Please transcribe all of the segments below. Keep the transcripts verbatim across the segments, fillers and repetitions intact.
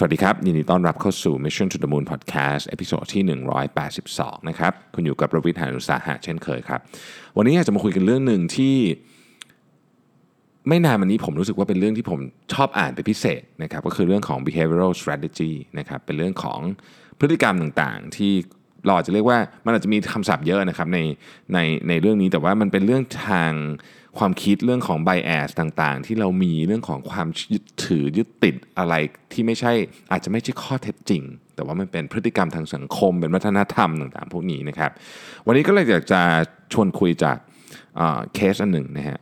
สวัสดีครับยินดีต้อนรับเข้าสู่ Mission to the Moon Podcast เอพิโซดที่หนึ่งร้อยแปดสิบสองนะครับคุณอยู่กับประวิทย์ หาญอุตสาหะเช่นเคยครับวันนี้อยากจะมาคุยกันเรื่องหนึ่งที่ไม่นานมานี้ผมรู้สึกว่าเป็นเรื่องที่ผมชอบอ่านเป็นพิเศษนะครับก็คือเรื่องของ behavioral strategy นะครับเป็นเรื่องของพฤติกรรมต่างๆที่เราอาจจะเรียกว่ามันอาจจะมีคำศัพท์เยอะนะครับในในในเรื่องนี้แต่ว่ามันเป็นเรื่องทางความคิดเรื่องของ bias ต่างๆที่เรามีเรื่องของความยึดถือยึดติดอะไรที่ไม่ใช่อาจจะไม่ใช่ข้อเท็จจริงแต่ว่ามันเป็นพฤติกรรมทางสังคมเป็นวัฒนธรรมต่างๆพวกนี้นะครับวันนี้ก็เลยอยากจะชวนคุยจากเอ่อเคสอันหนึ่งนะฮะ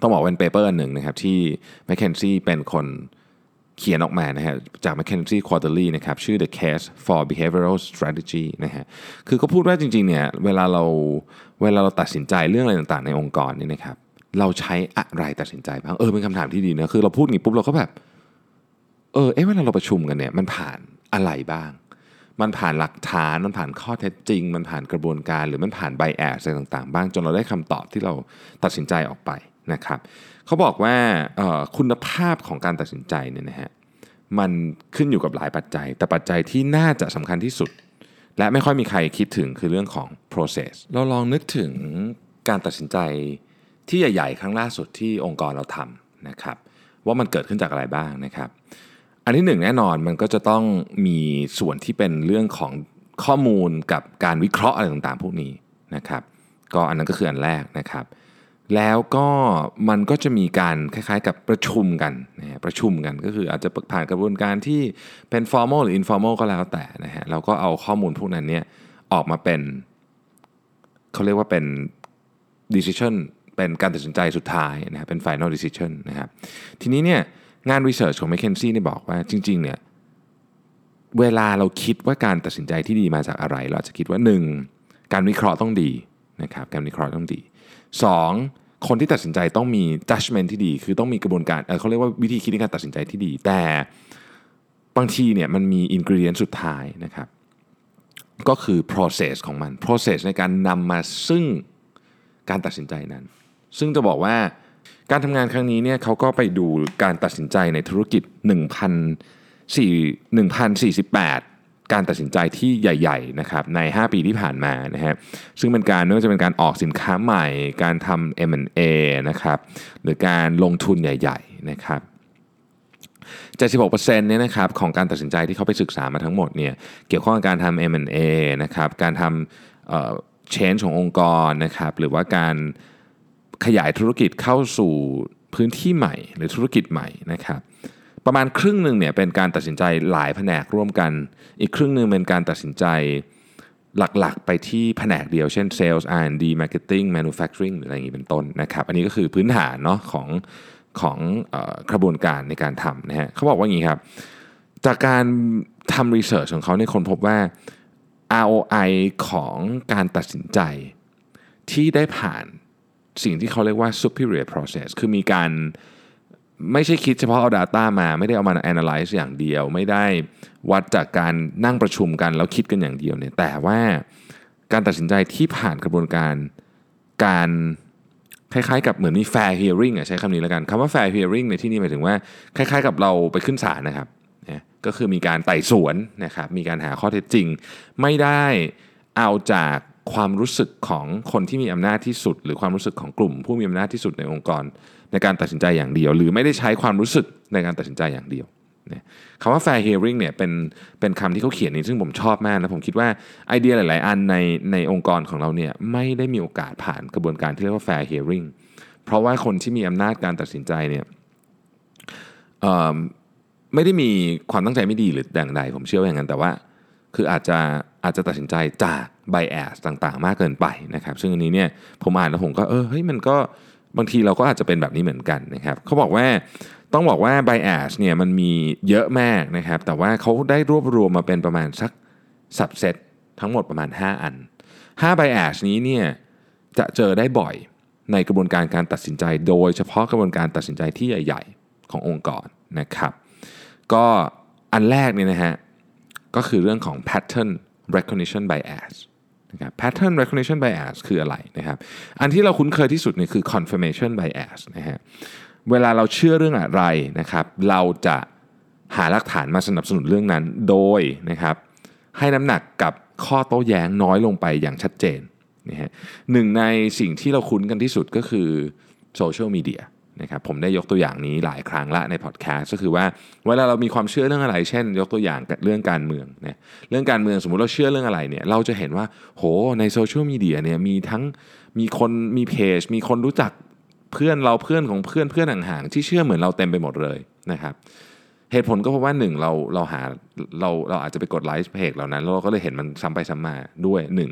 ต้องบอกเป็นเปเปอร์อันหนึ่งนะครับที่ McKinsey เป็นคนเขียนออกมานะฮะจาก McKinsey Quarterly นะครับชื่อ The Case for Behavioral Strategy นะฮะคือเขาพูดว่าจริงๆเนี่ยเวลาเราเวลาเราตัดสินใจเรื่องอะไรต่างๆในองค์กรนี่นะครับเราใช้อะไรตัดสินใจบ้างเออเป็นคำถามที่ดีนะคือเราพูดอย่างนี้ปุ๊บเราก็แบบเออเอ๊ะเวลาเราประชุมกันเนี่ยมันผ่านอะไรบ้างมันผ่านหลักฐานมันผ่านข้อเท็จจริงมันผ่านกระบวนการหรือมันผ่าน bias อะไรต่างๆบ้างจนเราได้คำตอบที่เราตัดสินใจออกไปนะครับเขาบอกว่าคุณภาพของการตัดสินใจเนี่ยนะฮะมันขึ้นอยู่กับหลายปัจจัยแต่ปัจจัยที่น่าจะสำคัญที่สุดและไม่ค่อยมีใครคิดถึงคือเรื่องของ process เราลองนึกถึงการตัดสินใจที่ใหญ่ๆครั้งล่าสุดที่องค์กรเราทำนะครับว่ามันเกิดขึ้นจากอะไรบ้างนะครับอันที่หนึ่งแน่นอนมันก็จะต้องมีส่วนที่เป็นเรื่องของข้อมูลกับการวิเคราะห์อะไรต่างๆพวกนี้นะครับก็อันนั้นก็คืออันแรกนะครับแล้วก็มันก็จะมีการคล้ายๆกับประชุมกันนะฮะประชุมกันก็คืออาจจะผ่านกระบวนการที่เป็น formal หรือ informal ก็แล้วแต่นะฮะเราก็เอาข้อมูลพวกนั้นเนี่ยออกมาเป็นเขาเรียกว่าเป็น decision เป็นการตัดสินใจสุดท้ายนะฮะเป็น final decision นะครับทีนี้เนี่ยงาน research ของ McKinsey เนี่ยบอกว่าจริงๆเนี่ยเวลาเราคิดว่าการตัดสินใจที่ดีมาจากอะไรเราจะคิดว่าหนึ่งการวิเคราะห์ต้องดีนะครับการวิเคราะห์ต้องดีสองคนที่ตัดสินใจต้องมี judgment ที่ดีคือต้องมีกระบวนการ เอ่อ เขาเรียกว่าวิธีคิดในการตัดสินใจที่ดีแต่บางทีเนี่ยมันมี ingredient สุดท้ายนะครับก็คือ process ของมัน process ในการนำมาซึ่งการตัดสินใจนั้นซึ่งจะบอกว่าการทำงานครั้งนี้เนี่ยเขาก็ไปดูการตัดสินใจในธุรกิจ หนึ่งพันสี่ร้อยสี่สิบแปดการตัดสินใจที่ใหญ่ๆนะครับในห้าปีที่ผ่านมานะฮะซึ่งเป็นการไม่ว่าจะเป็นการออกสินค้าใหม่การทำ เอ็ม แอนด์ เอ นะครับหรือการลงทุนใหญ่ๆนะครับ เจ็ดสิบหกเปอร์เซ็นต์ เนี่ยนะครับของการตัดสินใจที่เขาไปศึกษามาทั้งหมดเนี่ยเกี่ยวข้องกับการทำ เอ็ม แอนด์ เอ นะครับการทำเอ่อ change ขององค์กรนะครับหรือว่าการขยายธุรกิจเข้าสู่พื้นที่ใหม่หรือธุรกิจใหม่นะครับประมาณครึ่งหนึ่งเนี่ยเป็นการตัดสินใจหลายแผนกร่วมกันอีกครึ่งหนึ่งเป็นการตัดสินใจหลักๆไปที่แผนกเดียวเช่น Sales อาร์ แอนด์ ดี Marketing Manufacturing หรืออะไรอย่างนี้เป็นต้นนะครับอันนี้ก็คือพื้นฐานเนาะของของเอ่อกระบวนการในการทำนะฮะเขาบอกว่าอย่างนี้ครับจากการทำ research ของเขาเนี่ยคนพบว่า อาร์ โอ ไอ ของการตัดสินใจที่ได้ผ่านสิ่งที่เขาเรียกว่า superior process คือมีการไม่ใช่คิดเฉพาะเอา data มาไม่ได้เอามา analyze อย่างเดียวไม่ได้วัดจากการนั่งประชุมกันแล้วคิดกันอย่างเดียวเนี่ยแต่ว่าการตัดสินใจที่ผ่านกระบวนการการคล้ายๆกับเหมือนมี fair hearing อ่ะใช้คำนี้แล้วกันคำว่า fair hearing ในที่นี้หมายถึงว่าคล้ายๆกับเราไปขึ้นศาลนะครับนะก็คือมีการไต่สวนนะครับมีการหาข้อเท็จจริงไม่ได้เอาจากความรู้สึกของคนที่มีอำนาจที่สุดหรือความรู้สึกของกลุ่มผู้มีอำนาจที่สุดในองค์กรในการตัดสินใจอย่างเดียวหรือไม่ได้ใช้ความรู้สึกในการตัดสินใจอย่างเดียวคำว่า fair hearing เนี่ยเป็นเป็นคำที่เขาเขียนนี้ซึ่งผมชอบมากและผมคิดว่าไอเดียหลายๆอันในในองค์กรของเราเนี่ยไม่ได้มีโอกาสผ่านกระบวนการที่เรียกว่า fair hearing เพราะว่าคนที่มีอำนาจการตัดสินใจเนี่ยไม่ได้มีความตั้งใจไม่ดีหรืออย่างใดผมเชื่อว่าอย่างนั้นแต่ว่าคืออาจจะอาจจะตัดสินใจจาก bias ต่างๆมากเกินไปนะครับซึ่งอันนี้เนี่ยผมอ่านแล้วผมก็เออเฮ้ยมันก็บางทีเราก็อาจจะเป็นแบบนี้เหมือนกันนะครับเขาบอกว่าต้องบอกว่า bias เนี่ยมันมีเยอะมากนะครับแต่ว่าเขาได้รวบรวมมาเป็นประมาณสัก subset ทั้งหมดประมาณห้าอันห้า bias นี้เนี่ยจะเจอได้บ่อยในกระบวนการการตัดสินใจโดยเฉพาะกระบวนการตัดสินใจที่ใหญ่ๆขององค์กรนะครับก็อันแรกเนี่ยนะฮะก็คือเรื่องของ pattern recognition bias นะครับ pattern recognition bias คืออะไรนะครับอันที่เราคุ้นเคยที่สุดเนี่ยคือ confirmation bias นะฮะเวลาเราเชื่อเรื่องอะไรนะครับเราจะ หาหลักฐานมาสนับสนุนเรื่องนั้นโดยนะครับให้น้ำหนักกับข้อโต้แย้งน้อยลงไปอย่างชัดเจนนะฮะหนึ่งในสิ่งที่เราคุ้นกันที่สุดก็คือโซเชียลมีเดียนะครับผมได้ยกตัวอย่างนี้หลายครั้งละในพอดแคสต์ก็คือว่าเวลาเรามีความเชื่อเรื่องอะไรเช่นยกตัวอย่างเรื่องการเมืองนะเรื่องการเมืองสมมุติเราเชื่อเรื่องอะไรเนี่ยเราจะเห็นว่าโหในโซเชียลมีเดียเนี่ยมีทั้งมีคนมีเพจมีคนรู้จักเพื่อนเราเพื่อนของเพื่อนเพื่อนห่างๆที่เชื่อเหมือนเราเต็มไปหมดเลยนะครับเหตุผลก็เพราะว่าหนึ่งเราเราหาเราเราอาจจะไปกดไลค์เพจเหล่านั้นเราก็เลยเห็นมันซ้ำไปซ้ำมาด้วยหนึ่ง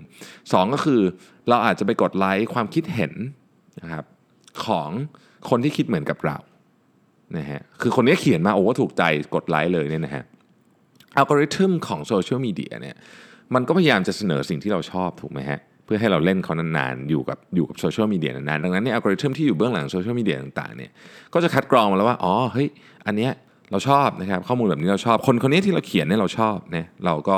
สองก็คือเราอาจจะไปกดไลค์ความคิดเห็นนะครับของคนที่คิดเหมือนกับเรานะฮะคือคนนี้เขียนมาโอ้ถูกใจกดไลค์เลยเนี่ยนะฮะอัลกอริทึมของโซเชียลมีเดียเนี่ยมันก็พยายามจะเสนอสิ่งที่เราชอบถูกไหมฮะเพื่อให้เราเล่นเขานานๆอยู่กับอยู่กับโซเชียลมีเดียนานๆดังนั้นเนี่ยอัลกอริทึมที่อยู่เบื้องหลังโซเชียลมีเดียต่างๆเนี่ยก็จะคัดกรองมาแล้วว่าอ๋อเฮ้ยอันเนี้ยเราชอบนะครับข้อมูลแบบนี้เราชอบคนคนนี้ที่เราเขียนเนี่ยเราชอบนะเราก็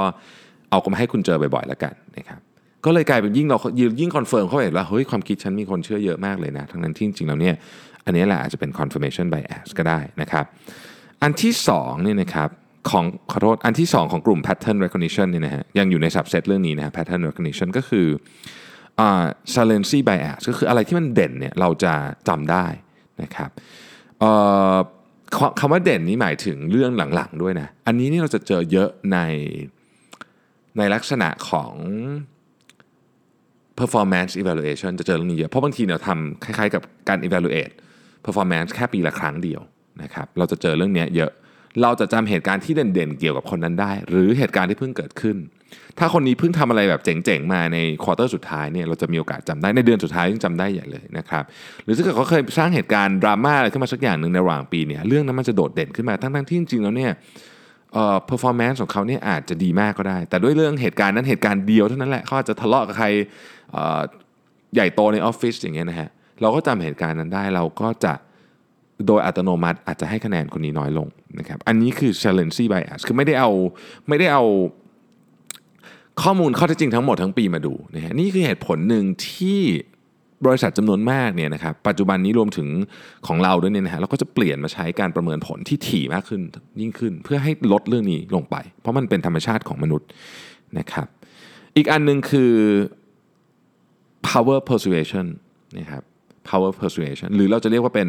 เอามาให้คุณเจอบ่อยๆแล้วกันนะครับก็เลยกลายเป็นยิ่งเรายิ่งคอนเฟิร์มเข้าไปแล้วเฮ้ยความคิดฉันมีคนเชื่อเยอะมากเลยนะทั้งนั้นที่จริงๆแล้วเนี่ยอันนี้แหละอาจจะเป็น confirmation bias ก็ได้นะครับอันที่สองเนี่ยนะครับของขอโทษอันที่สองของกลุ่ม pattern recognition เนี่ยนะฮะยังอยู่ใน subset เรื่องนี้นะฮะ pattern recognition ก็คืออ่า saliency bias ก็คืออะไรที่มันเด่นเนี่ยเราจะจำได้นะครับเอ่อคำว่าเด่นนี่หมายถึงเรื่องหลังๆด้วยนะอันนี้นี่เราจะเจอเยอะในในลักษณะของ performance evaluation จะเจอเรื่องนี้เยอะเพราะบางทีเราทำคล้ายๆกับการ evaluate performance แค่ปีละครั้งเดียวนะครับเราจะเจอเรื่องนี้เยอะเราจะจำเหตุการณ์ที่เด่นๆเกี่ยวกับคนนั้นได้หรือเหตุการณ์ที่เพิ่งเกิดขึ้นถ้าคนนี้เพิ่งทำอะไรแบบเจ๋งๆมาในควอเตอร์สุดท้ายเนี่ยเราจะมีโอกาสจำได้ในเดือนสุดท้ายยังจำได้ใหญ่เลยนะครับหรือถ้าเกิดเขาเคยสร้างเหตุการณ์ดราม่าอะไรขึ้นมาสักอย่างหนึ่งในระหว่างปีเนี่ยเรื่องนั้นมันจะโดดเด่นขึ้นมาทั้งๆที่จริงๆแล้วเนี่ยเอ่อ performance ของเขาเนี่ยอาจจะดีมากก็ได้แต่ด้วยเรื่องเหตุการณ์นั้นเหตุการณ์เดียวเท่านั้นแหละเขาอาจจะทะเลาะกับใครใหญ่โตในออฟฟิศอย่างเงี้ยนะฮะเราก็จำเหตุการณ์นั้นได้เราก็จะโดยอัตโนมัติอาจจะให้คะแนนคนนี้น้อยลงนะครับอันนี้คือ saliency bias คือไม่ได้เอาไม่ได้เอาข้อมูลข้อเท็จจริงทั้งหมดทั้งปีมาดูนะฮะนี่คือเหตุผลหนึ่งที่บริษัทจำนวนมากเนี่ยนะครับปัจจุบันนี้รวมถึงของเราด้วยเนี่ยนะฮะเราก็จะเปลี่ยนมาใช้การประเมินผลที่ถี่มากขึ้นยิ่งขึ้นเพื่อให้ลดเรื่องนี้ลงไปเพราะมันเป็นธรรมชาติของมนุษย์นะครับอีกอันนึงคือ power persuasion นะครับ power persuasion หรือเราจะเรียกว่าเป็น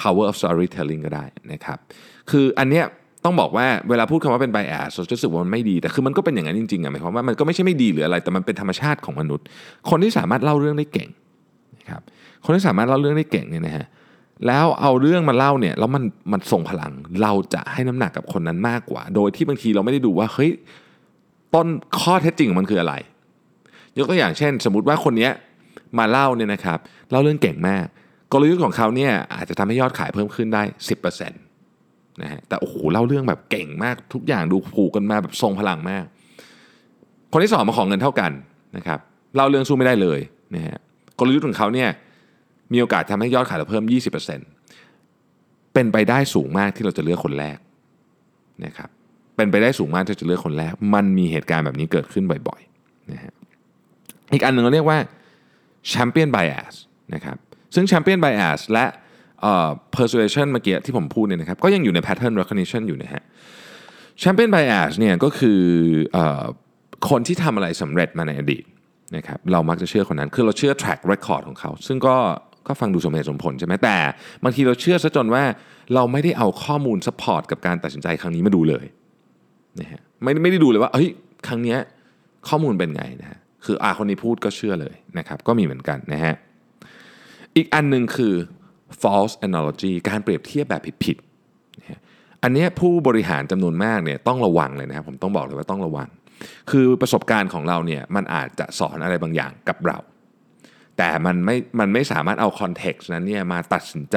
power of storytelling ก็ได้นะครับคืออันเนี้ยต้องบอกว่าเวลาพูดคำว่าเป็น bias เราจะรู้สึกว่ามันไม่ดีแต่คือมันก็เป็นอย่างนั้นจริงๆอ่ะหมายความว่ามันก็ไม่ใช่ไม่ดีหรืออะไรแต่มันเป็นธรรมชาติของมนุษย์คนที่สามารถเล่าเรื่องได้เก่งนะครับคนที่สามารถเล่าเรื่องได้เก่งเนี่ยนะฮะแล้วเอาเรื่องมาเล่าเนี่ยแล้วมันมันส่งพลังเราจะให้น้ำหนักกับคนนั้นมากกว่าโดยที่บางทีเราไม่ได้ดูว่าเฮ้ยต้นข้อเท็จจริงของมันคืออะไรยกตัวอย่างเช่นสมมุติว่าคนเนี้ยมาเล่าเนี่ยนะครับเล่าเรื่องเก่งมากกลยุทธ์ของเขาเนี่ยอาจจะทำให้ยอดขายเพิ่มขึ้นได้ สิบเปอร์เซ็นต์ นะฮะแต่โอ้โหเล่าเรื่องแบบเก่งมากทุกอย่างดูผูกกันมาแบบทรงพลังมากคนที่สองมาขอเงินเท่ากันนะครับเล่าเรื่องสู้ไม่ได้เลยนะฮะกลยุทธ์ของเขาเนี่ยมีโอกาสทำให้ยอดขายเราเพิ่ม ยี่สิบเปอร์เซ็นต์ เป็นไปได้สูงมากที่เราจะเลือกคนแรกนะครับเป็นไปได้สูงมากที่จะเลือกคนแรกมันมีเหตุการณ์แบบนี้เกิดขึ้นบ่อยๆนะฮะอีกอันหนึ่งเราเรียกว่า Champion Bias นะครับซึ่ง Champion Bias และเอ่อ Persuasion เมื่อกี้ที่ผมพูดเนี่ยนะครับก็ยังอยู่ใน Pattern Recognition อยู่นะฮะ Champion Bias เนี่ยก็คือเอ่อคนที่ทำอะไรสำเร็จมาในอดีตนะครับเรามักจะเชื่อคนนั้นคือเราเชื่อ Track Record ของเขาซึ่งก็ก็ฟังดูสมเหตุสมผลใช่ไหมแต่บางทีเราเชื่อซะจนว่าเราไม่ได้เอาข้อมูล support กับการตัดสินใจครั้งนี้มาดูเลยนะฮะไม่ไม่ได้ดูเลยว่าเฮ้ยครั้งเนี้ยข้อมูลเป็นไงนะฮะคืออ่ะคนนี้พูดก็เชื่อเลยนะครับก็มีเหมือนกันนะฮะอีกอันหนึ่งคือ false analogy การเปรียบเทียบแบบผิดๆอันนี้ผู้บริหารจำนวนมากเนี่ยต้องระวังเลยนะครับผมต้องบอกเลยว่าต้องระวังคือประสบการณ์ของเราเนี่ยมันอาจจะสอนอะไรบางอย่างกับเราแต่มันไม่มันไม่สามารถเอาคอนเท็กซ์นั้นเนี่ยมาตัดสินใจ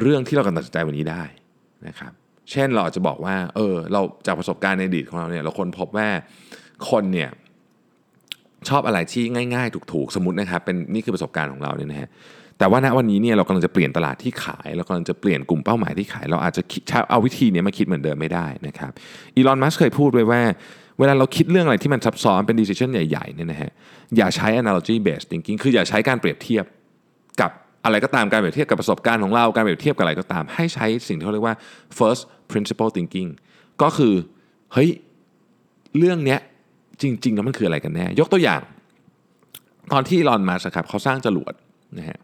เรื่องที่เรากำลังตัดสินใจวันนี้ได้นะครับเช่นเราอาจจะบอกว่าเออเราจากประสบการณ์ในอดีตของเราเนี่ยเราค้นพบว่าคนเนี่ยชอบอะไรที่ง่ายๆถูกๆสมมุตินะครับเป็นนี่คือประสบการณ์ของเราเนี่ยนะฮะแต่ว่าณวันนี้เนี่ยเรากำลังจะเปลี่ยนตลาดที่ขายเรากำลังจะเปลี่ยนกลุ่มเป้าหมายที่ขายเราอาจจะเอาวิธีนี้มาคิดเหมือนเดิมไม่ได้นะครับอีลอนมัสก์เคยพูดไว้ว่าเวลาเราคิดเรื่องอะไรที่มันซับซ้อนเป็น decision ใหญ่ๆเนี่ยนะฮะอย่าใช้ analogy based thinking คืออย่าใช้การเปรียบเทียบกับ อะไรก็ตามการเปรียบเทียบกับประสบการณ์ของเราการเปรียบเทียบกับอะไรก็ตามให้ใช้สิ่งที่เขาเรียกว่า first principle thinking ก็คือเฮ้ยเรื่องเนี้ยจริงๆแล้วมันคืออะไรกันแน่ยกตัวอย่างตอนที่อีลอน มัสก์ครับเขาสร้างจรวดนะฮะ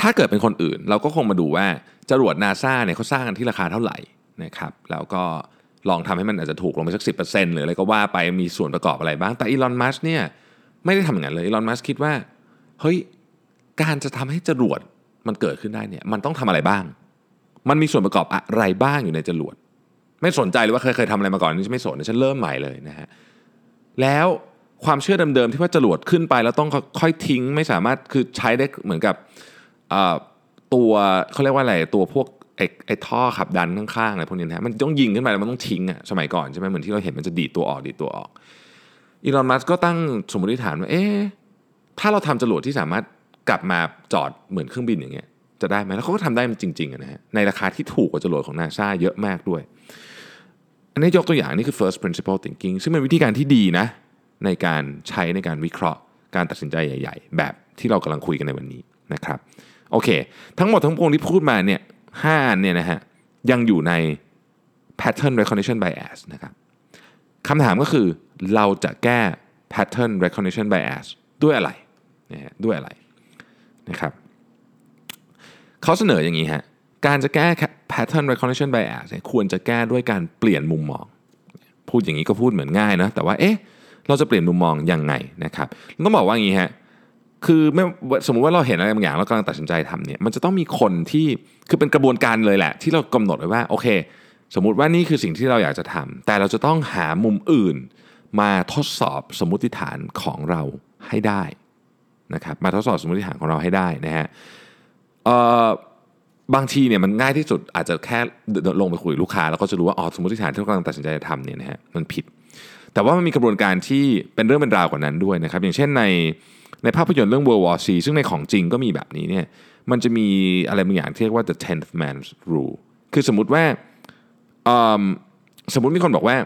ถ้าเกิดเป็นคนอื่นเราก็คงมาดูว่าจรวด NASA เนี่ยเขาสร้างกันที่ราคาเท่าไหร่นะครับแล้วก็ลองทำให้มันอาจจะถูกลงไปสัก สิบเปอร์เซ็นต์ หรืออะไรก็ว่าไปมีส่วนประกอบอะไรบ้างแต่อีลอน มัสก์เนี่ยไม่ได้ทำอย่างนั้นเลยอีลอน มัสก์คิดว่าเฮ้ยการจะทำให้จรวดมันเกิดขึ้นได้เนี่ยมันต้องทำอะไรบ้างมันมีส่วนประกอบอะไรบ้างอยู่ในจรวดไม่สนใจเลยว่าเคยเคยทำอะไรมาก่อนนี่ไม่สนฉันเริ่มใหม่เลยนะฮะแล้วความเชื่อเดิมๆที่ว่าจรวดขึ้นไปแล้วต้องค่อยทิ้งไม่สามารถคือใช้ได้เหมือนกับตัวเขาเรียกว่าอะไรตัวพวกไอ้ไอ้ท่อขับดันข้างๆอะไรพวกนี้นะมันต้องยิงขึ้นไปแล้วมันต้องทิ้งอ่ะสมัยก่อนใช่ไหมเหมือนที่เราเห็นมันจะดีดตัวออกดีดตัวออกอีลอน มัสก์ก็ตั้งสมมติฐานว่าเอ๊ะถ้าเราทำจรวดที่สามารถกลับมาจอดเหมือนเครื่องบินอย่างเงี้ยจะได้ไหมแล้วเขาก็ทำได้จริงๆนะฮะในราคาที่ถูกกว่าจรวดของ NASA เยอะมากด้วยอันนี้ยกตัวอย่างนี่คือ first principle thinking ซึ่งเป็นวิธีการที่ดีนะในการใช้ในการวิเคราะห์การตัดสินใจใหญ่ๆแบบที่เรากำลังคุยกันในวันนี้นะครับโอเคทั้งหมดทั้งปวงที่พูดมาเนี่ยห้าอันเนี่ยนะฮะยังอยู่ใน pattern recognition bias นะครับคำถามก็คือเราจะแก้ pattern recognition bias ด้วยอะไรนะฮะด้วยอะไรนะครับเขาเสนออย่างนี้ฮะการจะแก้ pattern recognition bias เนี่ยควรจะแก้ด้วยการเปลี่ยนมุมมองพูดอย่างนี้ก็พูดเหมือนง่ายนะแต่ว่าเอ๊ะเราจะเปลี่ยนมุมมองยังไงนะครับต้องบอกว่าอย่างนี้ฮะคือไม่สมมุติว่าเราเห็นอะไรบางอย่างแล้วกำลังตัดสินใจทำเนี่ยมันจะต้องมีคนที่คือเป็นกระบวนการเลยแหละที่เรากำหนดไว้ว่าโอเคสมมุติว่านี่คือสิ่งที่เราอยากจะทำแต่เราจะต้องหามุมอื่นมาทดสอบสมมติฐานของเราให้ได้นะครับมาทดสอบสมมติฐานของเราให้ได้นะฮะเอ่อบางทีเนี่ยมันง่ายที่สุดอาจจะแค่ลงไปคุยลูกค้าแล้วก็จะรู้ว่าอ๋อสมมติฐานที่เรากำลังตัดสินใจจะทำเนี่ยนะฮะมันผิดแต่ว่ามันมีกระบวนการที่เป็นเรื่องเป็นราวกว่านั้นด้วยนะครับอย่างเช่นในในภาพยนตร์เรื่อง World War C ซึ่งในของจริงก็มีแบบนี้เนี่ยมันจะมีอะไรบางอย่างที่เรียกว่า the tenth man's rule คือสมมุติว่าสมมุติมีคนบอกว่า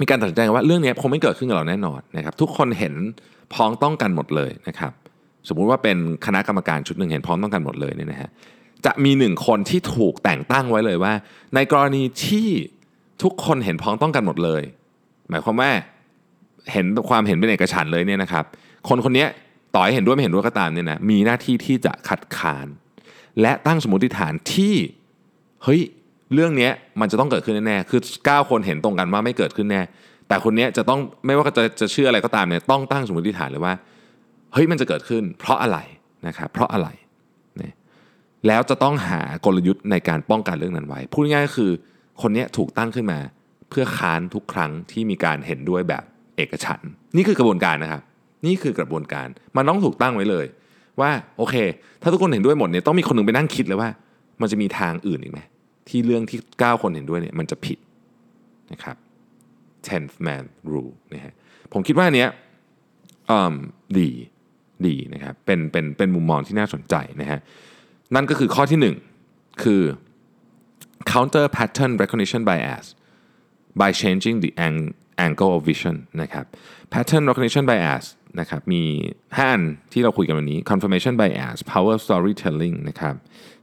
มีการตัดสินใจว่าเรื่องนี้คงไม่เกิดขึ้นกับเราแน่นอนนะครับทุกคนเห็นพ้องต้องกันหมดเลยนะครับสมมุติว่าเป็นคณะกรรมการชุดหนึ่งเห็นพ้องต้องกันหมดเลยเนี่ยนะฮะจะมีหนึ่งคนที่ถูกแต่งตั้งไว้เลยว่าในกรณีที่ทุกคนเห็นพ้องต้องกันหมดเลยหมายความว่าเห็นความเห็นเป็นเอกฉันท์เลยเนี่ยนะครับคนคนนี้ต่อให้เห็นด้วยไม่เห็นด้วยก็ตามเนี่ยนะมีหน้าที่ที่จะคัดค้านและตั้งสมมติฐานที่เฮ้ยเรื่องนี้มันจะต้องเกิดขึ้นแน่ๆคือเก้าคนเห็นตรงกันว่าไม่เกิดขึ้นแน่แต่คนนี้จะต้องไม่ว่าจะจะเชื่ออะไรก็ตามเนี่ยต้องตั้งสมมติฐานเลยว่าเฮ้ยมันจะเกิดขึ้นเพราะอะไรนะครับเพราะอะไรนะแล้วจะต้องหากลยุทธ์ในการป้องกันเรื่องนั้นไว้พูดง่ายๆคือคนนี้ถูกตั้งขึ้นมาเพื่อค้านทุกครั้งที่มีการเห็นด้วยแบบเอกฉันท์นี่คือกระบวนการนะครับนี่คือกระบวนการมันต้องถูกตั้งไว้เลยว่าโอเคถ้าทุกคนเห็นด้วยหมดเนี่ยต้องมีคนนึงไปนั่งคิดเลยว่ามันจะมีทางอื่นอีกไหมที่เรื่องที่เก้าคนเห็นด้วยเนี่ยมันจะผิดนะครับ tenth man rule นะฮะผมคิดว่าเนี้ยอืมดีดีนะครับเป็นเป็นเป็นมุมมองที่น่าสนใจนะฮะนั่นก็คือข้อที่หนึ่งคือ counter pattern recognition bias by changing the angle of vision นะครับ pattern recognition bias นะครับมีห้าอันที่เราคุยกันวันนี้ confirmation bias power storytelling นะครับ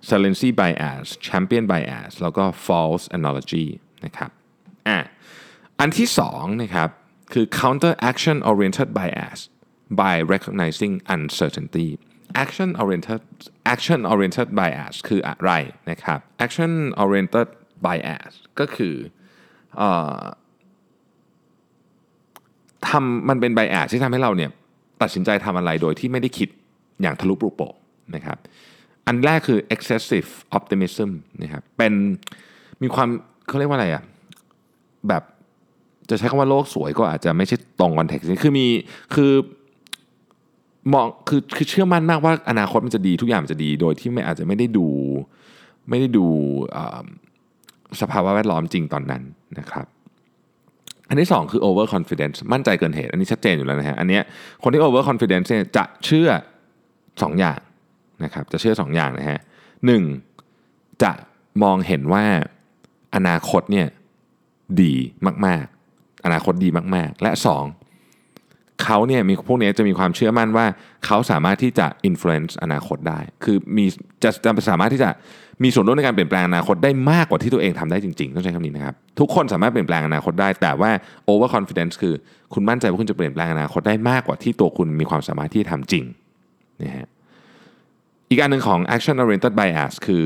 saliency bias champion bias แล้วก็ false analogy นะครับอ่ะอันที่สองนะครับคือ counter action oriented bias by recognizing uncertainty action oriented action oriented bias คืออะไรนะครับ action oriented bias ก็คือทำมันเป็นไบแอสที่ทำให้เราเนี่ยตัดสินใจทำอะไรโดยที่ไม่ได้คิดอย่างทะลุปรุโปร่งนะครับอันแรกคือ excessive optimism นะครับเป็นมีความเขาเรียกว่าอะไรอ่ะแบบจะใช้คำว่าโลกสวยก็อาจจะไม่ใช่ตรงคอนเทกซ์นี้คือมีคือมองคือคือเชื่อมั่นมากว่าอนาคตมันจะดีทุกอย่างมันจะดีโดยที่ไม่อาจจะไม่ได้ดูไม่ได้ดูสภาวะแวดล้อมจริงตอนนั้นนะครับอันที่สองคือ overconfidence มั่นใจเกินเหตุอันนี้ชัดเจนอยู่แล้วนะฮะอันเนี้ยคนที่ overconfidence เนี่ยจะเชื่อสองอย่างนะครับจะเชื่อสองอย่างนะฮะหนึ่งจะมองเห็นว่าอนาคตเนี่ยดีมากๆอนาคตดีมากๆและสอง เขาเนี่ยมีพวกนี้จะมีความเชื่อมั่นว่าเขาสามารถที่จะ influence อนาคตได้คือมีจะจะสามารถที่จะมีส่วนร่วมในการเปลี่ยนแปลงอนาคตได้มากกว่าที่ตัวเองทำได้จริงๆต้องใช้คำนี้นะครับทุกคนสามารถเปลี่ยนแปลงอนาคตได้แต่ว่า overconfidence คือคุณมั่นใจว่าคุณจะเปลี่ยนแปลงอนาคตได้มากกว่าที่ตัวคุณมีความสามารถที่ทำจริงนะฮะอีกอันหนึ่งของ action oriented bias คือ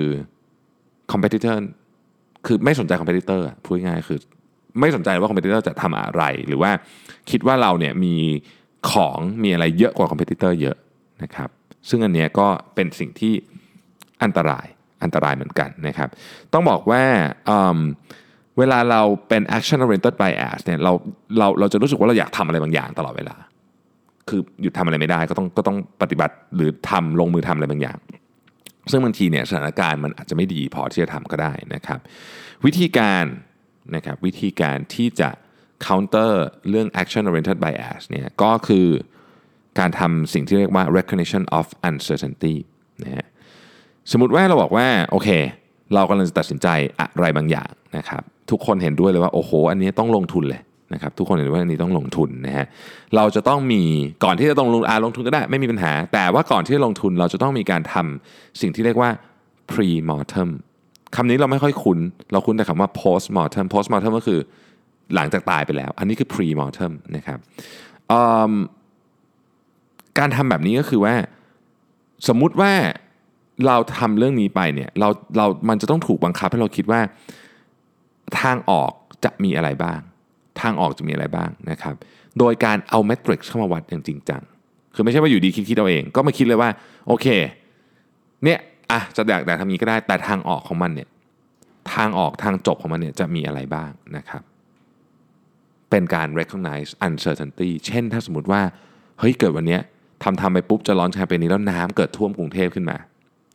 competitor คือไม่สนใจ competitor พูดง่ายคือไม่สนใจว่าคอมเพทิเตอร์จะทำอะไรหรือว่าคิดว่าเราเนี่ยมีของมีอะไรเยอะกว่าคอมเพทิเตอร์เยอะนะครับซึ่งอันเนี้ยก็เป็นสิ่งที่อันตรายอันตรายเหมือนกันนะครับต้องบอกว่า เ, เวลาเราเป็น action oriented bias เนี่ยเราเราเราจะรู้สึกว่าเราอยากทำอะไรบางอย่างตลอดเวลาคือหยุดทำอะไรไม่ได้ก็ต้องก็ต้องปฏิบัติหรือทำลงมือทำอะไรบางอย่างซึ่งบางทีเนี่ยสถานการณ์มันอาจจะไม่ดีพอที่จะทำก็ได้นะครับวิธีการนะครับวิธีการที่จะ counter เรื่อง action oriented bias เนี่ยก็คือการทำสิ่งที่เรียกว่า recognition of uncertainty นะฮะสมมุติว่าเราบอกว่าโอเคเรากำลังจะตัดสินใจอะไรบางอย่างนะครับทุกคนเห็นด้วยเลยว่าโอ้โหอันนี้ต้องลงทุนเลยนะครับทุกคนเห็นว่าอันนี้ต้องลงทุนนะฮะเราจะต้องมีก่อนที่จะต้องลงอ่าลงทุนก็ได้ไม่มีปัญหาแต่ว่าก่อนที่จะลงทุนเราจะต้องมีการทำสิ่งที่เรียกว่า pre-mortemคำนี้เราไม่ค่อยคุ้นเราคุ้นแต่คำว่า post mortem post mortem ก็คือหลังจากตายไปแล้วอันนี้คือ pre mortem นะครับการทำแบบนี้ก็คือว่าสมมุติว่าเราทำเรื่องนี้ไปเนี่ยเราเรามันจะต้องถูกบังคับให้เราคิดว่าทางออกจะมีอะไรบ้างทางออกจะมีอะไรบ้างนะครับโดยการเอาเมทริกซ์เข้ามาวัดอย่างจริงจังคือไม่ใช่ว่าอยู่ดีคิดๆเอาเองก็มาคิดเลยว่าโอเคเนี่ยอ่ะจะอยากแต่ทำนี้ก็ได้แต่ทางออกของมันเนี่ยทางออกทางจบของมันเนี่ยจะมีอะไรบ้างนะครับเป็นการ recognize uncertainty เช่นถ้าสมมุติว่าเฮ้ยเกิดวันนี้ทำทำไปปุ๊บจะร้อนแชมเปญนี้แล้วน้ำเกิดท่วมกรุงเทพขึ้นมา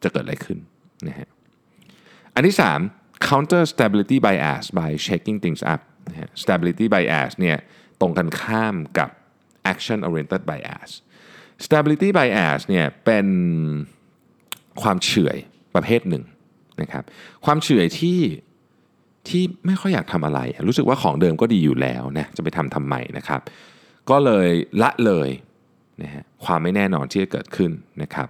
จะเกิดอะไรขึ้นนะฮะอันที่สาม counter stability bias by shaking things up นะฮะ stability bias เนี่ยตรงกันข้ามกับ action oriented bias stability bias เนี่ยเป็นความเฉื่อยประเภทหนึ่งนะครับความเฉื่อยที่ที่ไม่ค่อยอยากทำอะไรรู้สึกว่าของเดิมก็ดีอยู่แล้วนะจะไปทำทำไมนะครับก็เลยละเลยนะฮะความไม่แน่นอนที่จะเกิดขึ้นนะครับ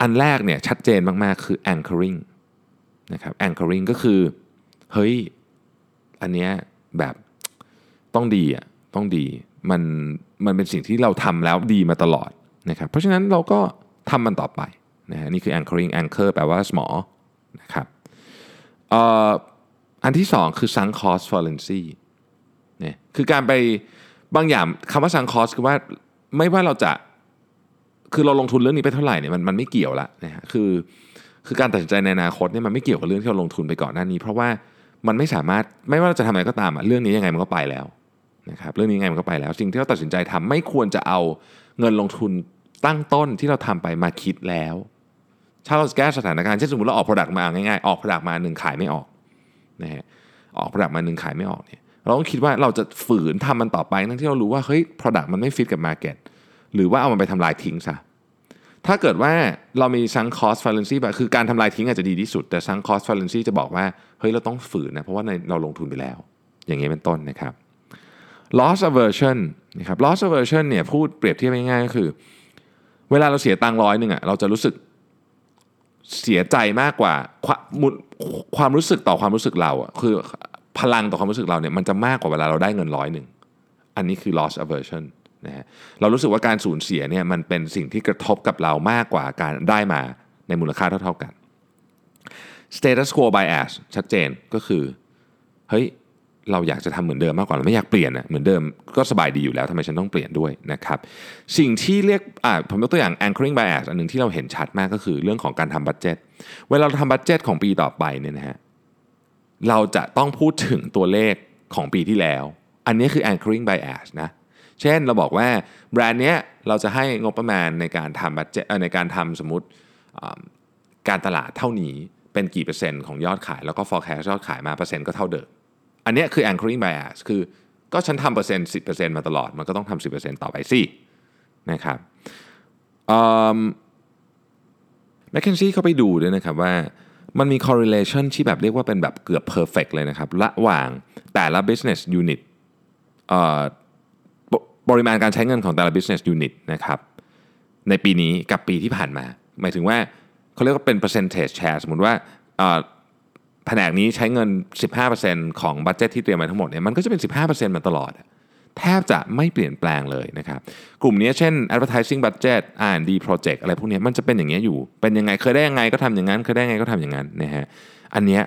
อันแรกเนี่ยชัดเจนมากๆคือ anchoring นะครับ anchoring ก็คือเฮ้ยอันเนี้ยแบบต้องดีอ่ะต้องดีมันมันเป็นสิ่งที่เราทำแล้วดีมาตลอดนะครับเพราะฉะนั้นเราก็ทำมันต่อไปนะนี่คือ anchoring anchor แปลว่าสมอนะครับเอ่ออันที่สองคือ sunk-cost fallacy เนี่ยคือการไปบางอย่างคำว่า sunk-cost คือว่าไม่ว่าเราจะคือเราลงทุนเรื่องนี้ไปเท่าไหร่เนี่ยมันมันไม่เกี่ยวละนะฮะคือคือการตัดสินใจในอนาคตเนี่ยมันไม่เกี่ยวกับเรื่องที่เราลงทุนไปก่อนหน้านี้เพราะว่ามันไม่สามารถไม่ว่าเราจะทำอะไรก็ตามเรื่องนี้ยังไงมันก็ไปแล้วนะครับเรื่องนี้ยังไงมันก็ไปแล้วสิ่งที่เราตัดสินใจทำไม่ควรจะเอาเงินลงทุนตั้งต้นที่เราทำไปมาคิดแล้วถ้าเราแก้สถานการณ์เช่นสมมติเราออก product มาง่ายๆออก product มาหนึ่งขายไม่ออกนะฮะออก product มาหนึ่งขายไม่ออกเนี่ยเราต้องคิดว่าเราจะฝืนทำมันต่อไปทั้งที่เรารู้ว่าเฮ้ย product มันไม่ฟิตกับ market หรือว่าเอามันไปทำลายทิ้งซะถ้าเกิดว่าเรามี sunk cost fallacy แบบคือการทำลายทิ้งอาจจะดีที่สุดแต่ sunk cost fallacy จะบอกว่าเฮ้ยเราต้องฝืนนะเพราะว่าเราลงทุนไปแล้วอย่างนี้เป็นต้นนะครับ loss aversion นะครับ loss aversion เนี่ยพูดเปรียบเทียบง่ายๆก็คือเวลาเราเสียตังค์ร้อยหนึ่งอ่ะเราจะรู้สึกเสียใจมากกว่าความรู้สึกต่อความรู้สึกเราอ่ะคือพลังต่อความรู้สึกเราเนี่ยมันจะมากกว่าเวลาเราได้เงินร้อยหนึ่งอันนี้คือ loss aversion นะฮะเรารู้สึกว่าการสูญเสียเนี่ยมันเป็นสิ่งที่กระทบกับเรามากกว่าการได้มาในมูลค่าเท่าๆกัน status quo bias ชัดเจนก็คือเฮ้ยเราอยากจะทำเหมือนเดิมมากกว่าเราไม่อยากเปลี่ยนอ่ะเหมือนเดิมก็สบายดีอยู่แล้วทำไมฉันต้องเปลี่ยนด้วยนะครับสิ่งที่เรียกอ่าผมยกตัวอย่าง anchoring bias อันนึงที่เราเห็นชัดมากก็คือเรื่องของการทำบัดเจ็ตเวลาเราทำบัดเจ็ตของปีต่อไปเนี่ยนะฮะเราจะต้องพูดถึงตัวเลขของปีที่แล้วอันนี้คือ anchoring bias นะเช่นเราบอกว่าแบรนด์เนี้ยเราจะให้งบประมาณในการทำบัดเจ็ตในการทำสมมติการตลาดเท่านี้เป็นกี่เปอร์เซ็นต์ของยอดขายแล้วก็ forecast ยอดขายมาเปอร์เซ็นต์ก็เท่าเดิมอันนี้คือ anchoring bias คือก็ฉันทำเปอร์เซ็นต์ สิบเปอร์เซ็นต์ มาตลอดมันก็ต้องทำ สิบเปอร์เซ็นต์ ต่อไปสินะครับ McKinsey เขาไปดูด้วยนะครับว่ามันมี correlation ที่แบบเรียกว่าเป็นแบบเกือบ perfect เลยนะครับระหว่างแต่ละ business unit เอ่อ ปริมาณการใช้เงินของแต่ละ business unit นะครับในปีนี้กับปีที่ผ่านมาหมายถึงว่าเขาเรียกว่าเป็น percentage share สมมุติว่าแผนกนี้ใช้เงิน สิบห้าเปอร์เซ็นต์ ของบัดเจ็ตที่เตรียมมาทั้งหมดเนี่ยมันก็จะเป็น สิบห้าเปอร์เซ็นต์ มาตลอดแทบจะไม่เปลี่ยนแปลงเลยนะครับกลุ่มนี้เช่น advertising budget อาร์ แอนด์ ดี project อะไรพวกนี้มันจะเป็นอย่างเงี้ยอยู่เป็นยังไงเคยได้ยังไงก็ทำอย่างนั้นเคยได้ยังไงก็ทำอย่างนั้นนะฮะอันเนี้ย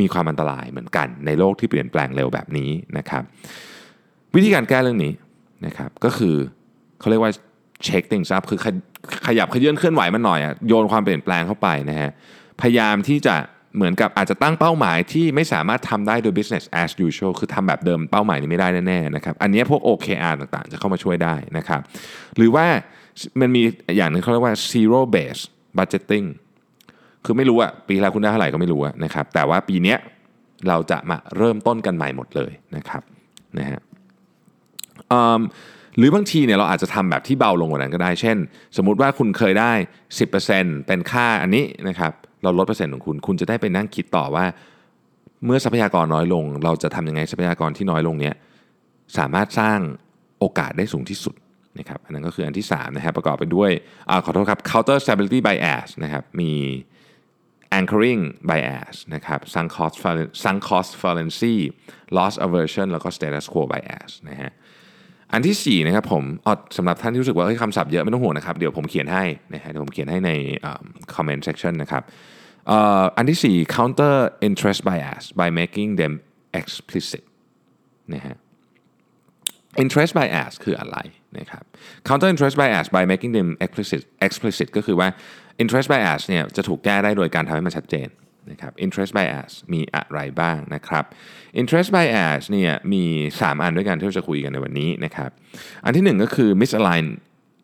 มีความอันตรายเหมือนกันในโลกที่เปลี่ยนแปลงเร็วแบบนี้นะครับวิธีการแก้เรื่องนี้นะครับก็คือเขาเรียกว่า shake things up คือขยับขยื่นเคลื่อนไหวมันหน่อยอ่ะโยนความเปลี่ยนแปลงเข้าไปนะฮะพยายามที่จะเหมือนกับอาจจะตั้งเป้าหมายที่ไม่สามารถทำได้โดย business as usual คือทำแบบเดิมเป้าหมายนี้ไม่ได้แน่ๆนะครับอันนี้พวก โอ เค อาร์ ต่างๆจะเข้ามาช่วยได้นะครับหรือว่ามันมีอย่างนึงเขาเรียกว่า zero base budgeting คือไม่รู้อะปีแล้วคุณได้เท่าไหร่ก็ไม่รู้นะครับแต่ว่าปีนี้เราจะมาเริ่มต้นกันใหม่หมดเลยนะครับนะฮะหรือบางทีเนี่ยเราอาจจะทำแบบที่เบาลงกว่านั้นก็ได้เช่นสมมุติว่าคุณเคยได้ สิบเปอร์เซ็นต์ เป็นค่าอันนี้นะครับเราลดเปอร์เซ็นต์ของคุณคุณจะได้ไปนั่งคิดต่อว่าเมื่อทรัพยากรน้อยลงเราจะทำยังไงทรัพยากรที่น้อยลงเนี้ยสามารถสร้างโอกาสได้สูงที่สุดนะครับอันนั้นก็คืออันที่สามนะครับประกอบไปด้วยอ่าขอโทษครับ counter stability bias นะครับมี anchoring bias นะครับ sunk-cost sunk-cost fallacy loss aversion แล้วก็ status quo bias นะฮะอันที่สี่นะครับผมออดสำหรับท่านที่รู้สึกว่าเฮ้ยคำศัพท์เยอะไม่ต้องห่วงนะครับเดี๋ยวผมเขียนให้นะฮะเดี๋ยวผมเขียนให้ในคอมเมนต์เซกชันนะครับอันที่สี่ counter interest bias by making them explicit นะฮะ interest bias คืออะไรนะครับ counter interest bias by making them explicit explicit ก็คือว่า interest bias เนี่ยจะถูกแก้ได้โดยการทำให้มันชัดเจนนะครับ interest bias มีอะไรบ้างนะครับ interest bias เนี่ยมีสามอันด้วยกันที่เราจะคุยกันในวันนี้นะครับอันที่หนึ่งก็คือ misalign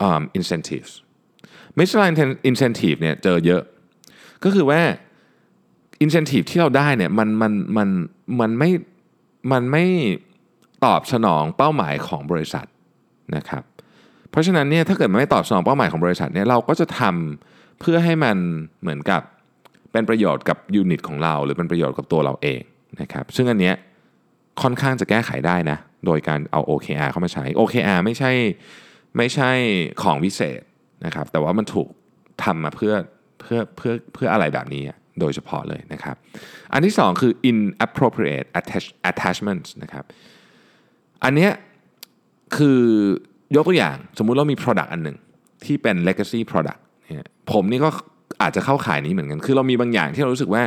um, incentives misalign incentive เนี่ยเจอเยอะก็คือว่า incentive ที่เราได้เนี่ยมันมันมันมันไม่มันไม่ตอบสนองเป้าหมายของบริษัทนะครับเพราะฉะนั้นเนี่ยถ้าเกิดมันไม่ตอบสนองเป้าหมายของบริษัทเนี่ยเราก็จะทำเพื่อให้มันเหมือนกับเป็นประโยชน์กับยูนิตของเราหรือเป็นประโยชน์กับตัวเราเองนะครับซึ่งอันเนี้ยค่อนข้างจะแก้ไขได้นะโดยการเอา โอ เค อาร์ เข้ามาใช้ โอ เค อาร์ ไม่ใช่ไม่ใช่ของวิเศษนะครับแต่ว่ามันถูกทำมาเพื่อเพื่อเพื่อเพื่ออะไรแบบนี้โดยเฉพาะเลยนะครับอันที่สองคือ inappropriate attachments นะครับอันเนี้ยคือยกตัวอย่างสมมุติเรามี product อันหนึ่งที่เป็น legacy product เนี่ยผมนี่ก็อาจจะเข้าขายนี้เหมือนกันคือเรามีบางอย่างที่เรารู้สึกว่า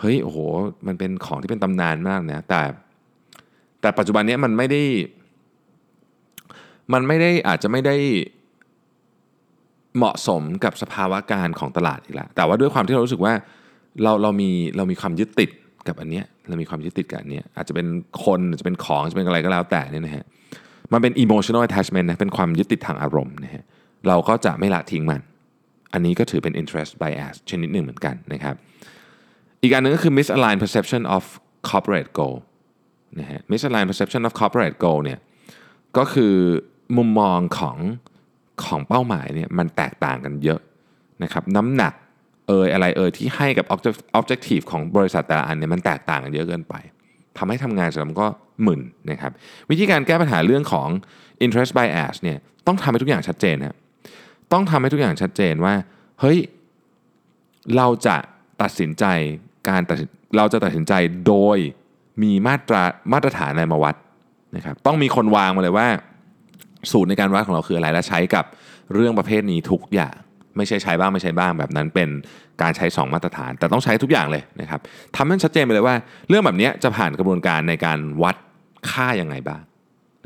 เฮ้ยโอ้โหมันเป็นของที่เป็นตำนานมากนะแต่แต่ปัจจุบันนี้มันไม่ได้มันไม่ได้อาจจะไม่ได้เหมาะสมกับสภาวะการของตลาดอีกแล้วแต่ว่าด้วยความที่เรารู้สึกว่าเราเรามีเรามีความยึดติดกับอันเนี้ยเรามีความยึดติดกับอันเนี้ยอาจจะเป็นคนอาจจะเป็นของอาจจะเป็นอะไรก็แล้วแต่เนี่ยนะฮะมันเป็น emotional attachment นะเป็นความยึดติดทางอารมณ์นะฮะเราก็จะไม่ละทิ้งมันอันนี้ก็ถือเป็น interest bias ชนิดหนึ่งเหมือนกันนะครับอีกอันนึงก็คือ misaligned perception of corporate goal นะฮะ misaligned perception of corporate goal เนี่ยก็คือมุมมองของของเป้าหมายเนี่ยมันแตกต่างกันเยอะนะครับน้ำหนักเอ่ยอะไรเอ่ยที่ให้กับ objective ของบริษัทแต่ละอันเนี่ยมันแตกต่างกันเยอะเกินไปทำให้ทำงานเสร็จแล้วมันก็หมื่นนะครับวิธีการแก้ปัญหาเรื่องของ interest bias เนี่ยต้องทำให้ทุกอย่างชัดเจนฮะต้องทำให้ทุกอย่างชัดเจนว่าเฮ้ยเราจะตัดสินใจการตัดเราจะตัดสินใจโดยมีมาตรามาตรฐานอะไรมาวัดนะครับต้องมีคนวางมาเลยว่าสูตรในการวัดของเราคืออะไรและใช้กับเรื่องประเภทนี้ทุกอย่างไม่ใช่ใช้บ้างไม่ใช้บ้างแบบนั้นเป็นการใช้สองมาตรฐานแต่ต้องใช้ทุกอย่างเลยนะครับทำให้ชัดเจนไปเลยว่าเรื่องแบบนี้จะผ่านกระบวนการในการวัดค่ายังไงบ้าง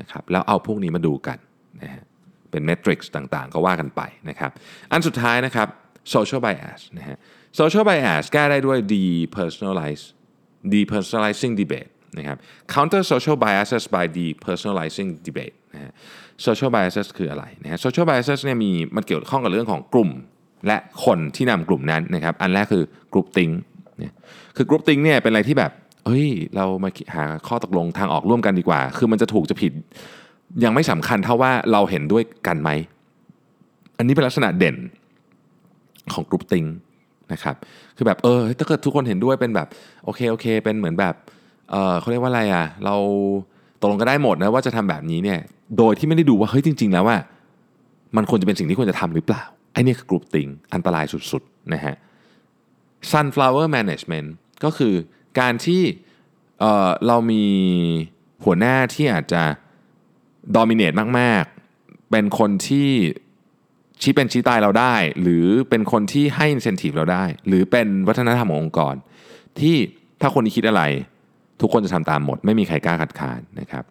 นะครับแล้วเอาพวกนี้มาดูกันนะฮะเป็นเมทริกซ์ต่างๆก็ว่ากันไปนะครับอันสุดท้ายนะครับ social bias นะฮะ social bias แก้ได้ด้วย depersonalize depersonalizing debate นะครับ counter social biases by depersonalizing debate นะฮะ social biases คืออะไรนะฮะ social biases เนี่ยมีมันเกี่ยวข้องกับเรื่องของกลุ่มและคนที่นำกลุ่มนั้นนะครับอันแรกคือ group think เนี่ยคือ group think เนี่ยเป็นอะไรที่แบบเฮ้ยเรามาหาข้อตกลงทางออกร่วมกันดีกว่าคือมันจะถูกจะผิดยังไม่สำคัญเท่าว่าเราเห็นด้วยกันไหมอันนี้เป็นลักษณะเด่นของกรุ๊ปติ้งนะครับคือแบบเออถ้าเกิดทุกคนเห็นด้วยเป็นแบบโอเคโอเคเป็นเหมือนแบบเออเขาเรียกว่าอะไรอ่ะเราตกลงกันได้หมดนะว่าจะทำแบบนี้เนี่ย โดยที่ไม่ได้ดูว่าเฮ้ยจริงๆแล้วว่ามันควรจะเป็นสิ่งที่ควรจะทำหรือเปล่าไอ้นี่คือกรุ๊ปติ้งอันตรายสุดๆนะฮะ Sunflower Management ก็คือการที่เอ่อเรามีหัวหน้าที่อาจจะ dominate มากๆเป็นคนที่ชี้เป็นชี้ตายเราได้หรือเป็นคนที่ให้ incentive เราได้หรือเป็นวัฒนธรรมขององค์กรที่ถ้าคนนี้คิดอะไรทุกคนจะทำตามหมดไม่มีใครกล้าขัดขานนะครับ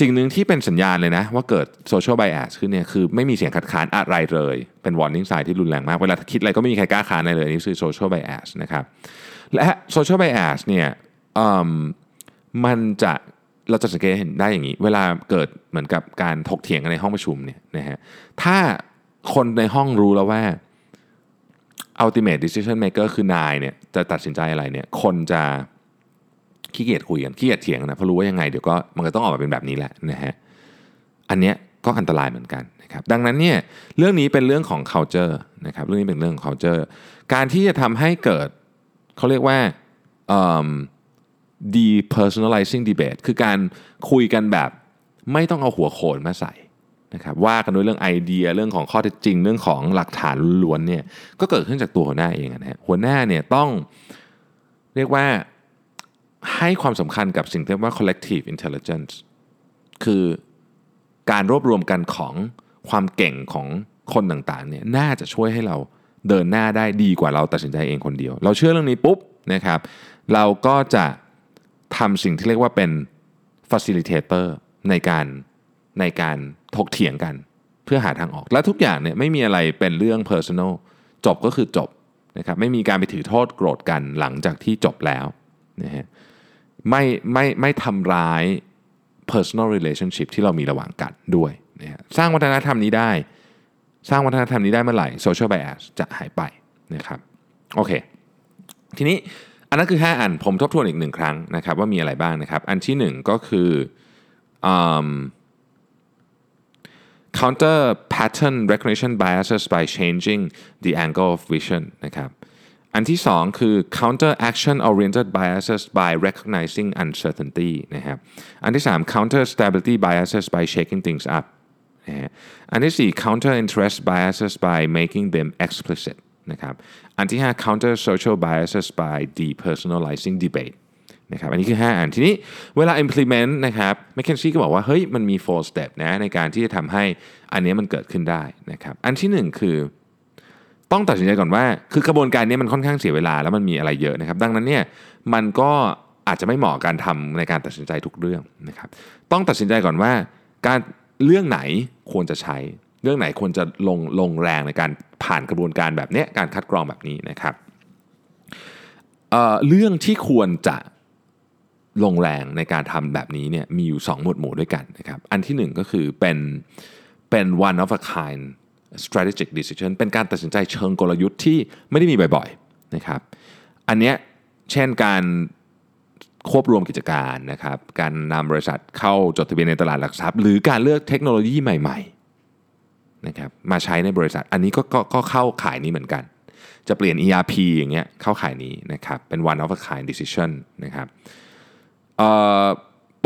สิ่งหนึ่งที่เป็นสัญญาณเลยนะว่าเกิด social bias ขึ้นเนี่ยคือไม่มีเสียงขัดขานอะไรเลยเป็น warning sign ที่รุนแรงมากเวลาคิดอะไรก็ไม่มีใครกล้าขานอะไรเลยนี่คือ social bias นะครับและ social bias เนี่ยมันจะเราจะสังเกตเห็นได้อย่างนี้เวลาเกิดเหมือนกับการถกเถียงกันในห้องประชุมเนี่ยนะฮะถ้าคนในห้องรู้แล้วว่า ultimate decision maker คือนายเนี่ยจะตัดสินใจอะไรเนี่ยคนจะขี้เกียจคุยกันขี้เกียจเถียงนะเพราะรู้ว่ายังไงเดี๋ยวก็มันก็ต้องออกมาเป็นแบบนี้แหละนะฮะอันเนี้ยก็อันตรายเหมือนกันนะครับดังนั้นเนี่ยเรื่องนี้เป็นเรื่องของ culture นะครับเรื่องนี้เป็นเรื่องของ culture การที่จะทำให้เกิดเขาเรียกว่าเอ่อ depersonalizing debate คือการคุยกันแบบไม่ต้องเอาหัวโขนมาใส่นะครับว่ากันด้วยเรื่องไอเดียเรื่องของข้อเท็จจริงเรื่องของหลักฐานล้วนๆเนี่ยก็เกิดขึ้นจากตัวหัวหน้าเองนะฮะหัวหน้าเนี่ยต้องเรียกว่าให้ความสำคัญกับสิ่งที่เรียกว่า collective intelligence คือการรวบรวมกันของความเก่งของคนต่างๆเนี่ยน่าจะช่วยให้เราเดินหน้าได้ดีกว่าเราตัดสินใจเองคนเดียวเราเชื่อเรื่องนี้ปุ๊บนะครับเราก็จะทำสิ่งที่เรียกว่าเป็น facilitator ในการในการถกเถียงกันเพื่อหาทางออกและทุกอย่างเนี่ยไม่มีอะไรเป็นเรื่อง personal จบก็คือจบนะครับไม่มีการไปถือโทษโกรธกันหลังจากที่จบแล้วนะฮะไม่ไม่ไม่ทำร้าย personal relationship ที่เรามีระหว่างกันด้วยนะฮะสร้างวัฒนธรรมนี้ได้สร้างวัฒนธรรมนี้ได้เมื่อไหร่ social bias จะหายไปนะครับโอเคทีนี้อันนั้นคือห้าอันผมทบทวนอีกหนึ่งครั้งนะครับว่ามีอะไรบ้างนะครับอันที่หนึ่งก็คือเอ่อ counter pattern recognition biases by changing the angle of vision นะครับอันที่สองคือ counter action oriented biases by recognizing uncertainty นะครับอันที่สาม counter stability biases by shaking things up นะฮะอันที่สี่ counter interest biases by making them explicit นะครับอันที่ห้า counter social biases by depersonalizing debate นะครับอันนี้คือห้าอันทีนี้เวลา implement นะครับ McKinsey ก็บอกว่าเฮ้ยมันมีสี่ step นะในการที่จะทำให้อันนี้มันเกิดขึ้นได้นะครับอันที่หนึ่งคือต้องตัดสินใจก่อนว่าคือกระบวนการนี้มันค่อนข้างเสียเวลาแล้วมันมีอะไรเยอะนะครับดังนั้นเนี่ยมันก็อาจจะไม่เหมาะการทำในการตัดสินใจทุกเรื่องนะครับต้องตัดสินใจก่อนว่าการเรื่องไหนควรจะใช้เรื่องไหนควรจะลงลงแรงในการผ่านกระบวนการแบบนี้การคัดกรองแบบนี้นะครับ เอ่อ เรื่องที่ควรจะลงแรงในการทำแบบนี้เนี่ยมีอยู่สองหมวดหมู่ด้วยกันนะครับอันที่หนึ่งก็คือเป็นเป็น one of a kind strategic decision เป็นการตัดสินใจเชิงกลยุทธ์ที่ไม่ได้มีบ่อยๆนะครับอันเนี้ยเช่นการควบรวมกิจการนะครับการนำบริษัทเข้าจดทะเบียนในตลาดหลักทรัพย์หรือการเลือกเทคโนโลยีใหม่ๆนะครับมาใช้ในบริษัทอันนี้ก็ก็ก็เข้าข่ายนี้เหมือนกันจะเปลี่ยน อี อาร์ พี อย่างเงี้ยเข้าข่ายนี้นะครับเป็น one of a kind decision นะครับเอ่อ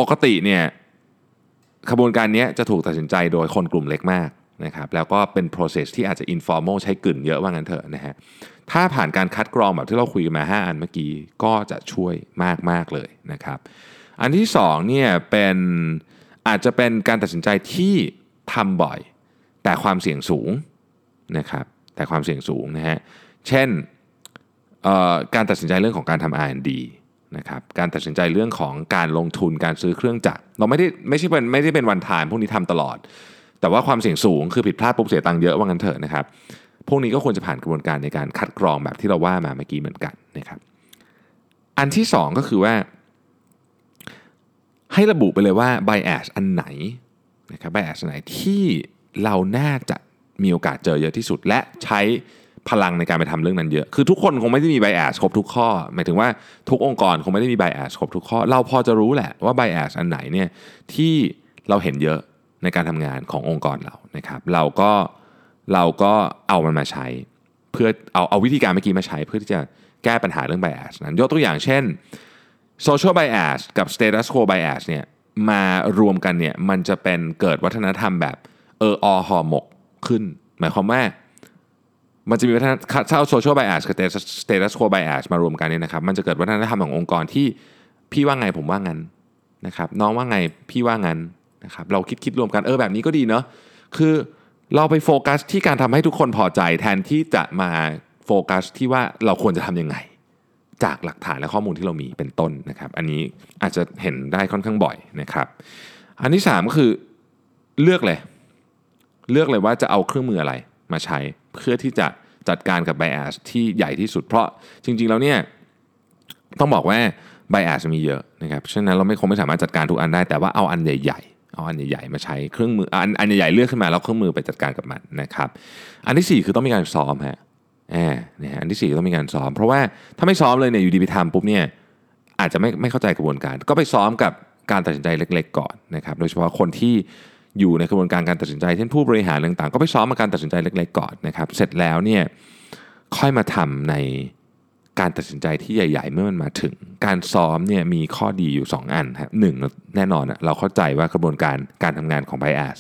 ปกติเนี่ยกระบวนการเนี้ยจะถูกตัดสินใจโดยคนกลุ่มเล็กมากนะครับแล้วก็เป็น process ที่อาจจะ informal ใช้กึ่นเยอะว่างั้นเถอะนะฮะถ้าผ่านการคัดกรองแบบที่เราคุยกันมาห้าอันเมื่อกี้ก็จะช่วยมากๆเลยนะครับอันที่สองเนี่ยเป็นอาจจะเป็นการตัดสินใจที่ทำบ่อยแต่ความเสี่ยงสูงนะครับแต่ความเสี่ยงสูงนะฮะเช่นเอ่อการตัดสินใจเรื่องของการทำ อาร์ แอนด์ ดี นะครับการตัดสินใจเรื่องของการลงทุนการซื้อเครื่องจักรเราไม่ได้ไม่ใช่เป็นไม่ได้เป็นวันทานพวกนี้ทำตลอดแต่ว่าความเสี่ยงสูงคือผิดพลาดปุ๊บเสียตังค์เยอะว่างั้นเถอะนะครับพวกนี้ก็ควรจะผ่านกระบวนการในการคัดกรองแบบที่เราว่ามาเมื่อกี้เหมือนกันนะครับอันที่สองก็คือว่าให้ระบุไปเลยว่า bias อันไหนนะครับ bias อันไหนที่เราน่าจะมีโอกาสเจอเยอะที่สุดและใช้พลังในการไปทำเรื่องนั้นเยอะคือทุกคนคงไม่ได้มี bias ครบทุกข้อหมายถึงว่าทุกองค์กรคงไม่ได้มี bias ครบทุกข้อเราพอจะรู้แหละว่า bias อันไหนเนี่ยที่เราเห็นเยอะในการทำงานขององค์กรเรานะครับเราก็เราก็เอามันมาใช้เพื่อเอาเอาวิธีการเมื่อกี้มาใช้เพื่อที่จะแก้ปัญหาเรื่อง bias นั้นยกตัวอย่างเช่น social bias กับ status quo bias เนี่ย มารวมกันเนี่ยมันจะเป็นเกิดวัฒนธรรมแบบเอออห่อหมกขึ้นหมายความว่ามันจะมีวัฒนธรรมเช่า social bias กับ status quo bias มารวมกันเนี่ยนะครับมันจะเกิดวัฒนธรรมขององค์กรที่พี่ว่าไงผมว่างั้นนะครับน้องว่าไงพี่ว่างั้นนะครับเราคิดคิดรวมกันเออแบบนี้ก็ดีเนาะคือเราไปโฟกัสที่การทำให้ทุกคนพอใจแทนที่จะมาโฟกัสที่ว่าเราควรจะทำยังไงจากหลักฐานและข้อมูลที่เรามีเป็นต้นนะครับอันนี้อาจจะเห็นได้ค่อนข้างบ่อยนะครับอันที่สามก็คือเลือกเลยเลือกเลยว่าจะเอาเครื่องมืออะไรมาใช้เพื่อที่จะจัดการกับ bias ที่ใหญ่ที่สุดเพราะจริงๆแล้วเนี่ยต้องบอกว่า bias มีเยอะนะครับฉะนั้นเราไม่คงไม่สามารถจัดการทุกอันได้แต่ว่าเอาอันใหญ่ๆเอาอันใหญ่ๆมาใช้เครื่องมืออันอันใหญ่ๆเลือกขึ้นมาแล้วเครื่องมือไปจัดการกับมันนะครับอันที่สี่คือต้องมีการซ้อมฮะอ่านะฮะอันที่สี่ก็ต้องมีการซ้อมเพราะว่าถ้าไม่ซ้อมเลยเนี่ยอยู่ดีไปทำปุ๊บเนี่ยอาจจะไม่ไม่เข้าใจกระบวนการก็ไปซ้อมกับการตัดสินใจเล็กๆก่อนนะครับโดยเฉพาะคนที่อยู่ในกระบวนการการตัดสินใจเช่นผู้บริหารต่างๆก็ไปซ้อมกับการตัดสินใจเล็กๆก่อนนะครับเสร็จแล้วเนี่ยค่อยมาทำในการตัดสินใจที่ใหญ่ๆเมื่อมันมาถึงการซ้อมเนี่ยมีข้อดีอยู่สองอันครับหนึ่งแน่นอนเราเข้าใจว่ากระบวนการการทำงานของ bias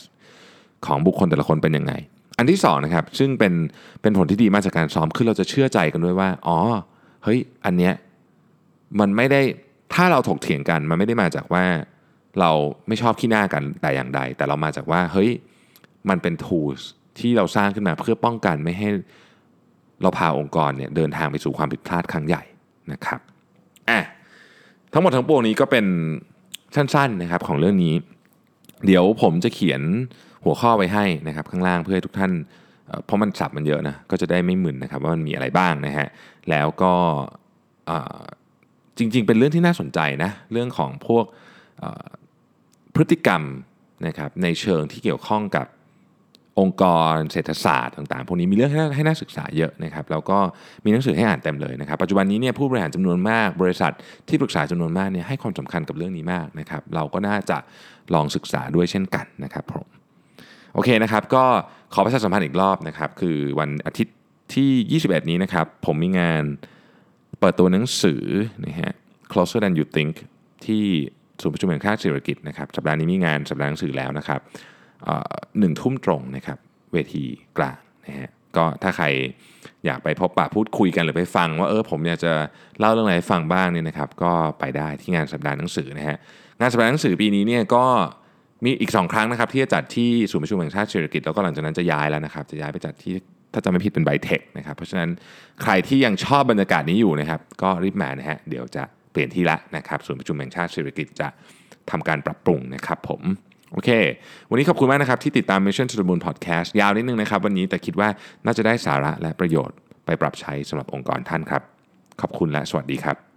ของบุคคลแต่ละคนเป็นยังไงอันที่สองนะครับซึ่งเป็นเป็นผลที่ดีมากจากการซ้อมคือเราจะเชื่อใจกันด้วยว่าอ๋อเฮ้ยอันเนี้ยมันไม่ได้ถ้าเราถกเถียงกันมันไม่ได้มาจากว่าเราไม่ชอบขี้หน้ากันแต่อย่างใดแต่เรามาจากว่าเฮ้ยมันเป็น tools ที่เราสร้างขึ้นมาเพื่อป้องกันไม่ให้เราพาองค์กรเนี่ยเดินทางไปสู่ความผิดพลาดครั้งใหญ่นะครับอ่ะทั้งหมดทั้งปวงนี้ก็เป็นสั้นๆนะครับของเรื่องนี้เดี๋ยวผมจะเขียนหัวข้อไว้ให้นะครับข้างล่างเพื่อให้ทุกท่านเพราะมันสับมันเยอะนะก็จะได้ไม่มึนนะครับว่ามันมีอะไรบ้างนะฮะแล้วก็จริงๆเป็นเรื่องที่น่าสนใจนะเรื่องของพวกพฤติกรรมนะครับในเชิงที่เกี่ยวข้องกับองค์กรเศรษฐศาสตร์ต่างๆพวกนี้มีเรื่องให้น่าให้น่าศึกษาเยอะนะครับแล้วก็มีหนังสือให้อ่านเต็มเลยนะครับปัจจุบันนี้เนี่ยผู้บริหารจำนวนมากบริษัทที่ปรึกษาจำนวนมากเนี่ยให้ความสำคัญกับเรื่องนี้มากนะครับเราก็น่าจะลองศึกษาด้วยเช่นกันนะครับผมโอเคนะครับก็ขอประชาสัมพันธ์อีกรอบนะครับคือวันอาทิตย์ที่ยี่สิบเอ็ดนี้นะครับผมมีงานเปิดตัวหนังสือนะฮะ Closer than you think ที่ศูนย์ประชุมแห่งชาติเศรษฐกิจนะครับสัปดาห์นี้มีงานสัปดาห์หนังสือแล้วนะครับเอ่อ หนึ่ง ทุ่มตรงนะครับเวทีกลางนะฮะก็ถ้าใครอยากไปพบปะพูดคุยกันหรือไปฟังว่าเออผมอยากจะเล่าเรื่องอะไรให้ฟังบ้างเนี่ยนะครับก็ไปได้ที่งานสัปดาห์หนังสือนะฮะงานสัปดาห์หนังสือปีนี้เนี่ยก็มีอีกสองครั้งนะครับที่จะจัดที่ศูนย์ประชุมแห่งชาติเศรษฐกิจแล้วก็หลังจากนั้นจะย้ายแล้วนะครับจะย้ายไปจัดที่ถ้าจำไม่ผิดเป็นไบเทคนะครับเพราะฉะนั้นใครที่ยังชอบบรรยากาศนี้อยู่นะครับก็รีบมานะฮะเดี๋ยวจะเปลี่ยนที่ละนะครับศูนย์ประชุมแห่งชาติเศรษฐกิจจะทำการปรับปรุงนะครับผมโอเควันนี้ขอบคุณมากนะครับที่ติดตาม Mission to the Moon Podcast ยาวนิดนึงนะครับวันนี้แต่คิดว่าน่าจะได้สาระและประโยชน์ไปปรับใช้สำหรับองค์กรท่านครับขอบคุณและสวัสดีครับ